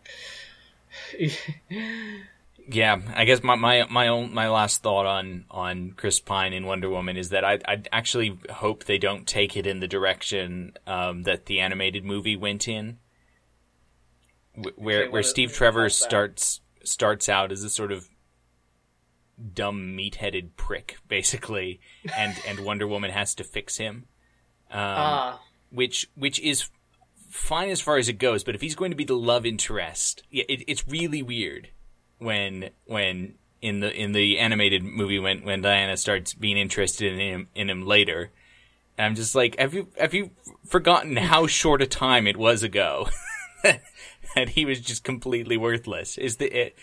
yeah, I guess my my my, own, my last thought on, on Chris Pine and Wonder Woman is that I I actually hope they don't take it in the direction um, that the animated movie went in. Where where Steve Trevor starts starts out as a sort of dumb meat-headed prick, basically, and, and Wonder Woman has to fix him, um, uh. which which is fine as far as it goes, but if he's going to be the love interest, yeah, it, it's really weird when when in the in the animated movie when, when Diana starts being interested in him in him later. And I'm just like, have you have you forgotten how short a time it was ago that he was just completely worthless? Is the it,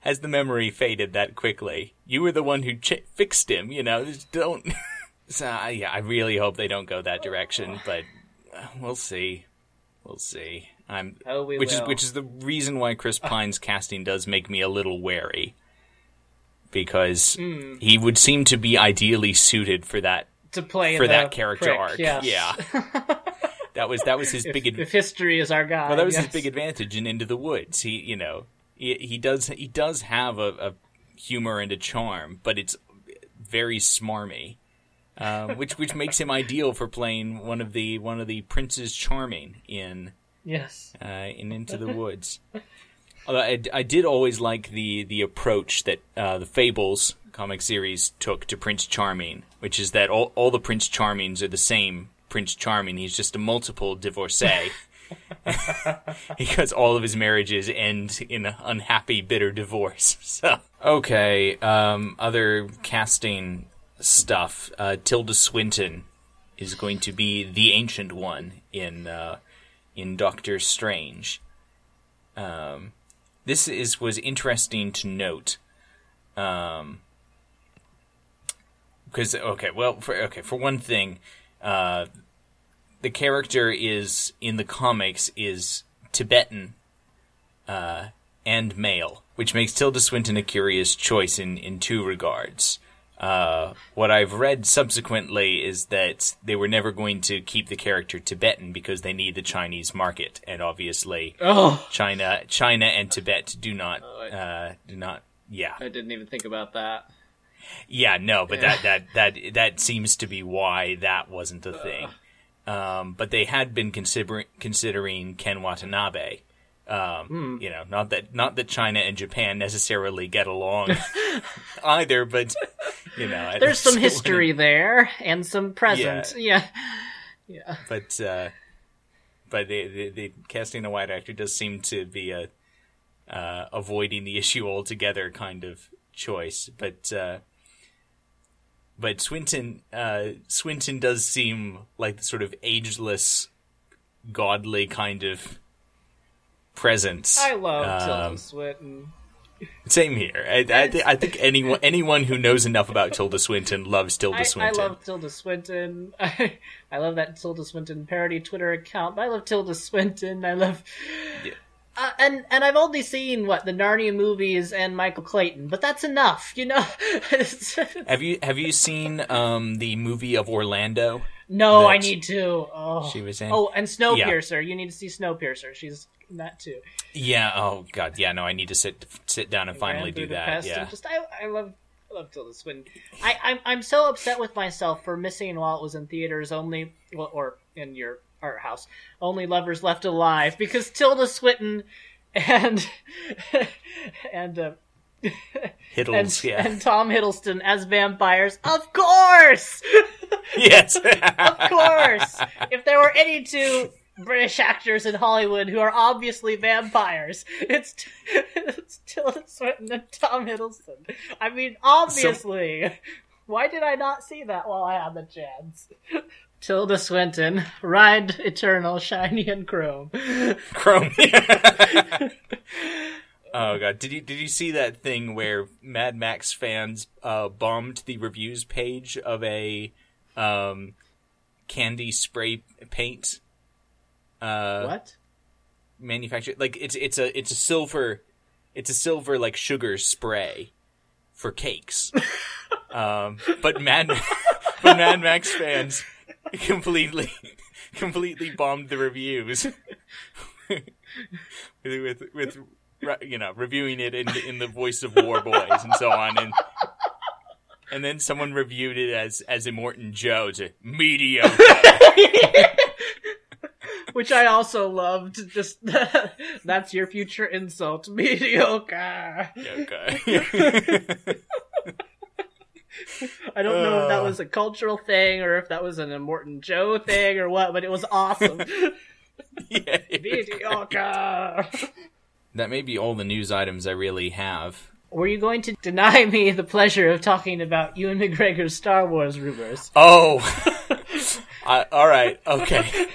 has the memory faded that quickly? You were the one who ch- fixed him, you know. Just don't. So yeah, I really hope they don't go that direction, but we'll see. We'll see. I'm oh, we which will. is which is the reason why Chris Pine's casting does make me a little wary, because mm. he would seem to be ideally suited for that to play for that character prick, arc. Yes. Yeah. That was that was his if, big ad- if history is our guide. Well, that was yes. his big advantage in Into the Woods. He, you know, he, he does he does have a, a humor and a charm, but it's very smarmy. Uh, which which makes him ideal for playing one of the one of the princes charming in yes uh, in Into the Woods. Although I, I did always like the the approach that uh, the Fables comic series took to Prince Charming, which is that all all the Prince Charmings are the same Prince Charming. He's just a multiple divorcee because all of his marriages end in an unhappy, bitter divorce. So okay, um, other casting stuff. Uh, Tilda Swinton is going to be the Ancient One in uh, in Doctor Strange. Um, this is was interesting to note, um, because okay, well, for, okay, for one thing, uh, the character is in the comics is Tibetan uh, and male, which makes Tilda Swinton a curious choice in, in two regards. Uh, what I've read subsequently is that they were never going to keep the character Tibetan because they need the Chinese market, and obviously oh. China, China and Tibet do not, uh, do not, yeah. I didn't even think about that. Yeah, no, but yeah. that, that, that, that seems to be why that wasn't a thing. Um, but they had been considering, considering Ken Watanabe. Um, mm. You know, not that not that China and Japan necessarily get along either, but you know, there's some history it, there and some present, yeah, yeah. yeah. But uh, but the, the, the casting a white actor does seem to be a uh, avoiding the issue altogether kind of choice. But uh, but Swinton uh, Swinton does seem like the sort of ageless, godly kind of presence. I love um, Tilda Swinton. Same here. I, I, th- I think anyone anyone who knows enough about Tilda Swinton loves Tilda I, Swinton. I love Tilda Swinton. I, I love that Tilda Swinton parody Twitter account. I love Tilda Swinton. I love. Yeah. Uh, and and I've only seen what the Narnia movies and Michael Clayton, but that's enough, you know. have you have you seen um, the movie of Orlando? No, I need to. Oh, she was in. Oh, and Snowpiercer. Yeah. You need to see Snowpiercer. She's. That too. Yeah. Oh God. Yeah. No. I need to sit sit down and finally do that. Yeah. Just, I, I love I love Tilda Swinton. I I'm, I'm so upset with myself for missing while it was in theaters only, well, or in your art house only, Lovers Left Alive, because Tilda Swinton and and uh, Hiddles and, yeah. and Tom Hiddleston as vampires, of course. Yes. Of course. If there were any two British actors in Hollywood who are obviously vampires, It's, t- it's Tilda Swinton and Tom Hiddleston. I mean, obviously. So, why did I not see that while I had the chance? Tilda Swinton, ride eternal, shiny and chrome. Chrome. Oh God! Did you did you see that thing where Mad Max fans uh, bombed the reviews page of a um, candy spray paint? Uh, what manufactured like it's it's a it's a silver it's a silver like sugar spray for cakes, um, but Mad but Mad Max fans completely completely bombed the reviews with, with with you know reviewing it in in the voice of War Boys and so on, and and then someone reviewed it as as Immortan Joe to mediocre. Which I also loved. Just that's your future insult, mediocre. Okay. I don't uh, know if that was a cultural thing or if that was an Immortan Joe thing or what, but it was awesome. Yeah, mediocre. That may be all the news items I really have. Were you going to deny me the pleasure of talking about Ewan McGregor's Star Wars rumors? Oh, I, all right, okay.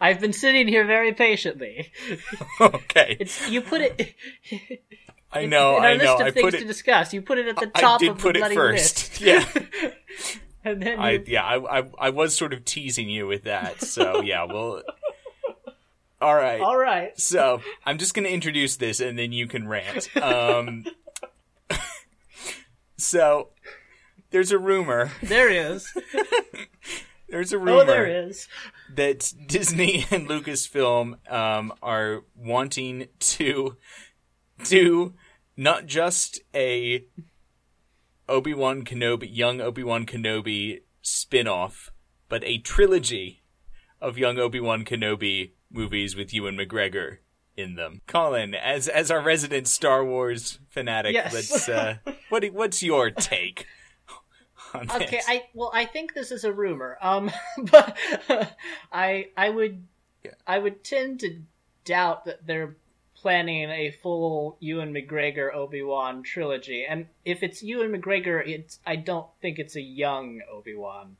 I've been sitting here very patiently. Okay, it's, you put it. I know, I know. In our I list know. of I things it, to discuss, you put it at the top of the bloody list. I did put it first. Yeah. And then I, you... yeah, I, I, I was sort of teasing you with that. So yeah, well. All right. All right. So I'm just going to introduce this, and then you can rant. Um, so there's a rumor. There is. There's a rumor. Oh, there is. That Disney and Lucasfilm um, are wanting to do not just a Obi-Wan Kenobi, young Obi-Wan Kenobi spin-off, but a trilogy of young Obi-Wan Kenobi movies with Ewan McGregor in them. Colin, as as our resident Star Wars fanatic, yes. let's uh, what what's your take on this? Okay, I well, I think this is a rumor. Um, but uh, I I would yeah. I would tend to doubt that they're planning a full Ewan McGregor Obi-Wan trilogy, and if it's Ewan McGregor, it's I don't think it's a young Obi-Wan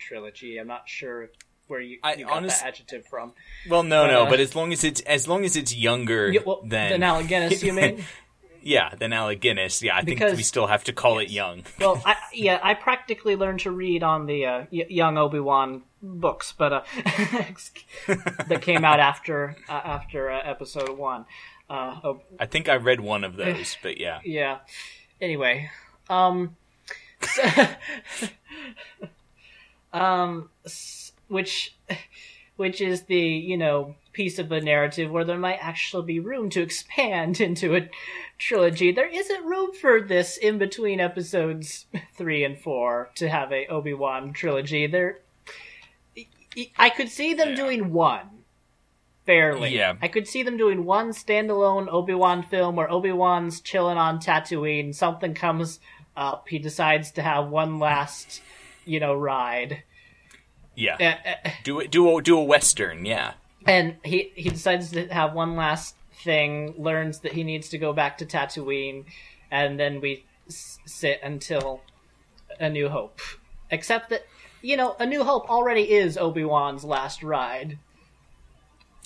trilogy. I'm not sure. If Where you, I, you got honest, that adjective from? Well, no, uh, no, but as long as it's as long as it's younger yeah, well, than than Alec Guinness, you mean? Yeah, than Alec Guinness. Yeah, I because, think we still have to call yes. it young. Well, I, yeah, I practically learned to read on the uh, young Obi-Wan books, but uh, that came out after uh, after uh, episode one. Uh, Ob- I think I read one of those, but yeah, yeah. Anyway, um, so, um. So, Which, which is the, you know, piece of the narrative where there might actually be room to expand into a trilogy. There isn't room for this in between episodes three and four to have a Obi-Wan trilogy. There, I could see them yeah. doing one, fairly. Yeah. I could see them doing one standalone Obi-Wan film where Obi-Wan's chilling on Tatooine. Something comes up. He decides to have one last, you know, ride. Yeah, uh, uh, do it. Do a, do a western. Yeah, and he he decides to have one last thing. Learns that he needs to go back to Tatooine, and then we s- sit until A New Hope. Except that you know, A New Hope already is Obi-Wan's last ride.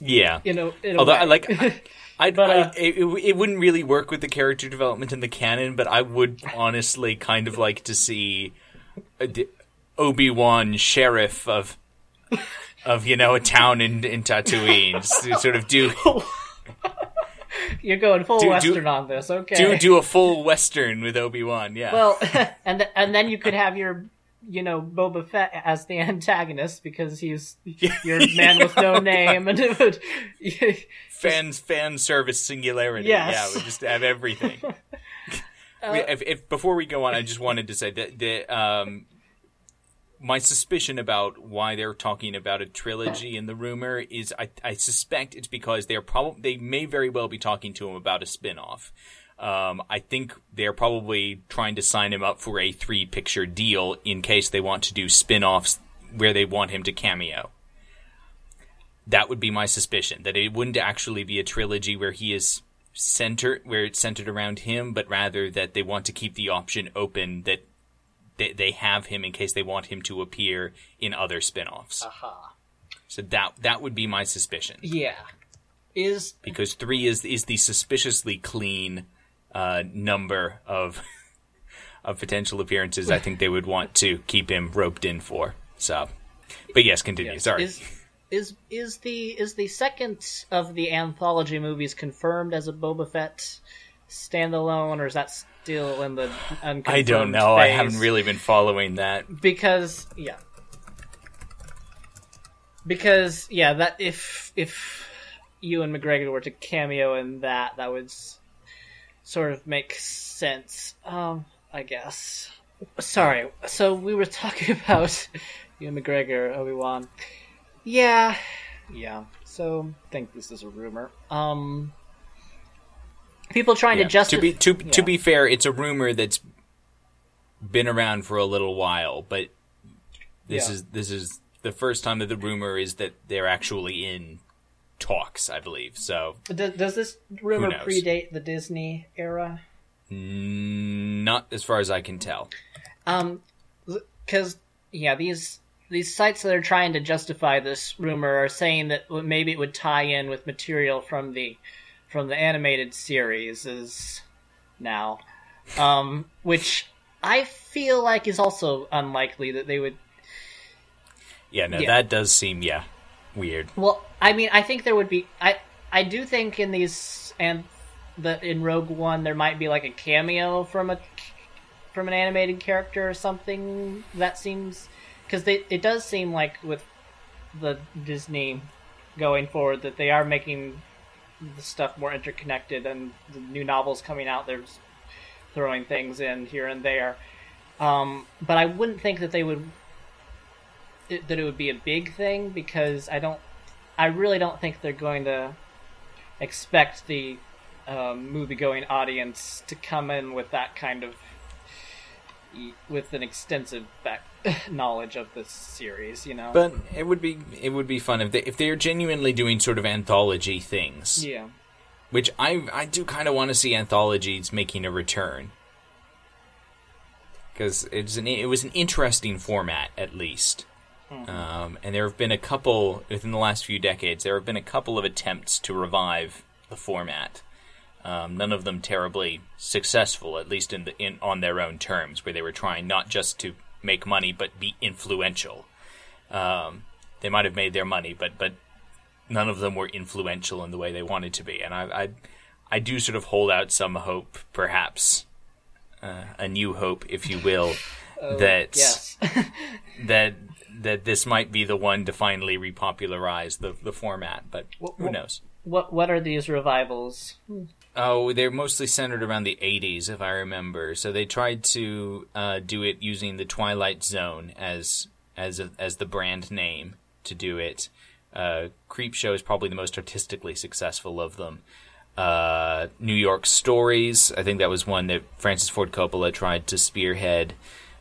Yeah, you know. Although, way. I like, I, I'd, but, uh, I, it it wouldn't really work with the character development in the canon. But I would honestly kind of like to see. A di- Obi-Wan sheriff of of you know a town in in Tatooine to sort of do you're going full do, western do, on this okay do do a full western with Obi-Wan yeah well and th- and then you could have your you know Boba Fett as the antagonist because he's your man with no oh, name God. And it would fans fan service singularity yes. yeah we just have everything uh, we, if, if before we go on I just wanted to say that the um my suspicion about why they're talking about a trilogy in the rumor is I, I suspect it's because they're probably they may very well be talking to him about a spin-off. Um, I think they're probably trying to sign him up for a three-picture deal in case they want to do spin-offs where they want him to cameo. That would be my suspicion, that it wouldn't actually be a trilogy where he is centered, where it's centered around him, but rather that they want to keep the option open that they have him in case they want him to appear in other spin-offs. Aha. So that that would be my suspicion. Yeah. Is because three is is the suspiciously clean uh, number of of potential appearances I think they would want to keep him roped in for. So but yes, continue. Yes. Sorry. Is is is the is the second of the anthology movies confirmed as a Boba Fett standalone or is that still in the unconfirmed I don't know. Phase? I haven't really been following that. Because yeah. Because yeah, that if if Ewan McGregor were to cameo in that, that would sort of make sense. Um, I guess. Sorry. So we were talking about Ewan McGregor, Obi-Wan. Yeah. Yeah. So I think this is a rumor. Um People trying yeah. to justify. To be to, yeah. to be fair, it's a rumor that's been around for a little while, but this yeah. is this is the first time that the rumor is that they're actually in talks, I believe. So does, does this rumor predate the Disney era? Not as far as I can tell. Um, because yeah, these these sites that are trying to justify this rumor are saying that maybe it would tie in with material from the from the animated series is now, um, which I feel like is also unlikely that they would. Yeah, no, yeah. that does seem yeah weird. Well, I mean, I think there would be. I I do think in these and the in Rogue One there might be like a cameo from a from an animated character or something. That seems because it does seem like with the Disney going forward that they are making the stuff more interconnected, and the new novels coming out, they're throwing things in here and there. Um, but I wouldn't think that they would that it would be a big thing, because I don't, I really don't think they're going to expect the um, movie-going audience to come in with that kind of with an extensive back knowledge of this series, you know. But it would be it would be fun if they if they're genuinely doing sort of anthology things. Yeah. Which I I do kind of want to see anthologies making a return. Because it's an it was an interesting format, at least. Mm-hmm. Um, and there have been a couple within the last few decades. There have been a couple of attempts to revive the format. Um, none of them terribly successful, at least in the in on their own terms, where they were trying not just to make money but be influential. Um, they might have made their money, but but none of them were influential in the way they wanted to be. And I I, I do sort of hold out some hope, perhaps uh, a new hope, if you will, oh, that yes. that that this might be the one to finally repopularize the the format. But what, who knows? What what are these revivals? Hmm. Oh, they're mostly centered around the eighties, if I remember. So they tried to uh, do it using the Twilight Zone as as a, as the brand name to do it. Uh, Creepshow is probably the most artistically successful of them. Uh, New York Stories, I think that was one that Francis Ford Coppola tried to spearhead.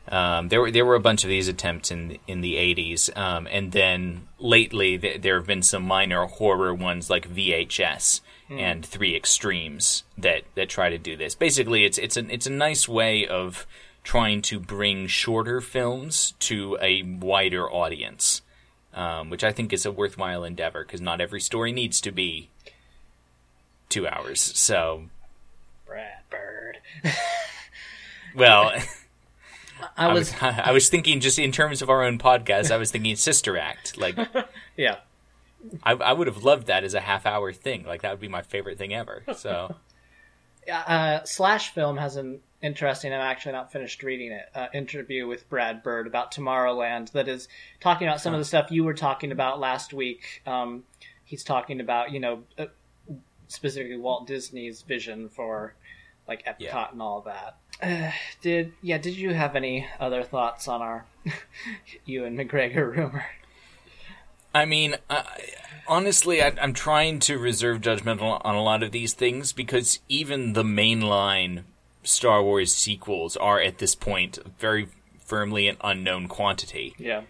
Um, there were there were a bunch of these attempts in in the eighties, um, and then lately th- there have been some minor horror ones like V H S. And Three Extremes that, that try to do this. Basically, it's it's an it's a nice way of trying to bring shorter films to a wider audience, um, which I think is a worthwhile endeavor, because not every story needs to be two hours. So, Brad Bird. well, I was I was, I was thinking just in terms of our own podcast. I was thinking Sister Act, like yeah. I, I would have loved that as a half-hour thing. Like, that would be my favorite thing ever. So, uh, Slash Film has an interesting, I'm actually not finished reading it, uh, interview with Brad Bird about Tomorrowland that is talking about some oh. of the stuff you were talking about last week. Um, he's talking about, you know, uh, specifically Walt Disney's vision for, like, Epcot yeah. and all that. Uh, did yeah? Did you have any other thoughts on our Ewan McGregor rumor? I mean, uh, honestly, I, I'm trying to reserve judgment on a lot of these things, because even the mainline Star Wars sequels are, at this point, very firmly an unknown quantity. Yeah.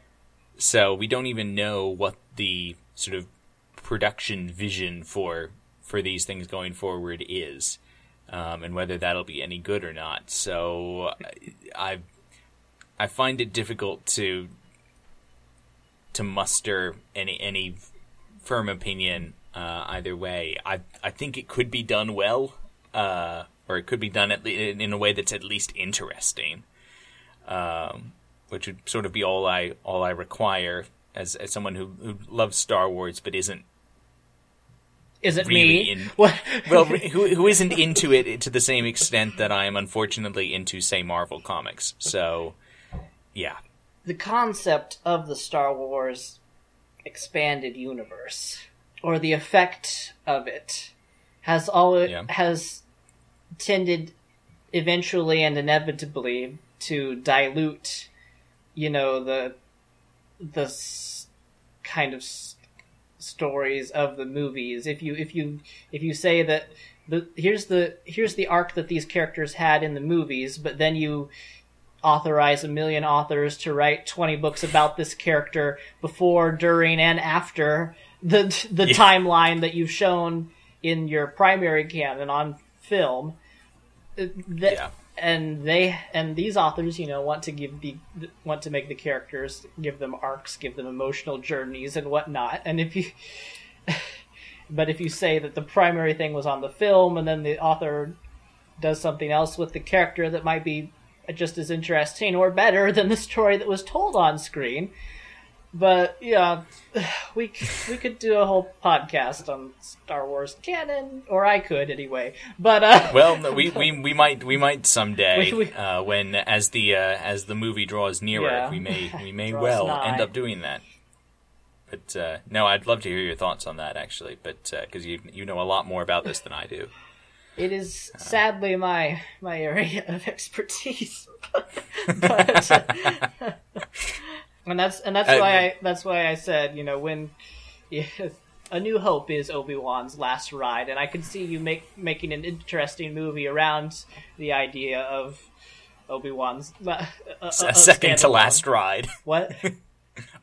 So we don't even know what the sort of production vision for for these things going forward is, um, and whether that'll be any good or not. So I I find it difficult to... to muster any any firm opinion uh, either way. I I think it could be done well, uh, or it could be done at le- in a way that's at least interesting, um, which would sort of be all I all I require as as someone who, who loves Star Wars but isn't isn't really me. In, what? well, who who isn't into it to the same extent that I am, unfortunately, into, say, Marvel comics. So, yeah. The concept of the Star Wars expanded universe, or the effect of it, has always yeah. has tended eventually and inevitably to dilute, you know, the the s- kind of s- stories of the movies. If you if you if you say that the here's the here's the arc that these characters had in the movies, but then you authorize a million authors to write twenty books about this character before, during, and after the the yeah. timeline that you've shown in your primary canon on film. The, yeah. And they and these authors, you know, want to give the want to make the characters, give them arcs, give them emotional journeys and whatnot. And if you, but if you say that the primary thing was on the film, and then the author does something else with the character that might be just as interesting or better than the story that was told on screen. But yeah, we we could do a whole podcast on Star Wars canon, or I could anyway. But uh, well, no, we, we we might we might someday we, we, uh, when as the uh, as the movie draws nearer, yeah, we may we may well nigh. end up doing that. But uh, no, I'd love to hear your thoughts on that actually, but because uh, you you know a lot more about this than I do. It is sadly my my area of expertise, but, uh, and that's and that's why I that's why I said, you know, when yeah, A New Hope is Obi-Wan's last ride, and I could see you make making an interesting movie around the idea of Obi-Wan's uh, uh, second to last ride. What?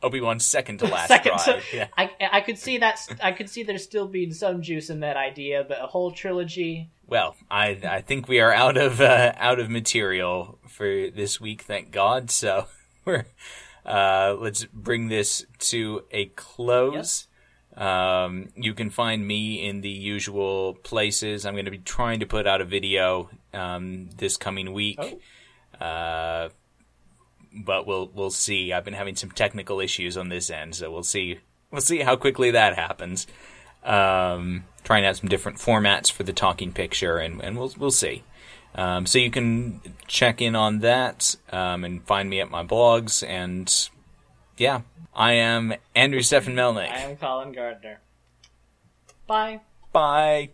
Obi-Wan's second to last second ride. To, yeah. I I could see that I could see there still being some juice in that idea, but a whole trilogy. Well, I I think we are out of uh, out of material for this week, thank God. So we're uh, let's bring this to a close. Yep. Um, you can find me in the usual places. I'm going to be trying to put out a video um, this coming week. Oh. Uh, But we'll we'll see. I've been having some technical issues on this end, so we'll see we'll see how quickly that happens. Um, trying out some different formats for the talking picture, and, and we'll we'll see. Um, so you can check in on that um, and find me at my blogs. And yeah, I am Andrew Stephen Melnick. I am Colin Gardner. Bye. Bye.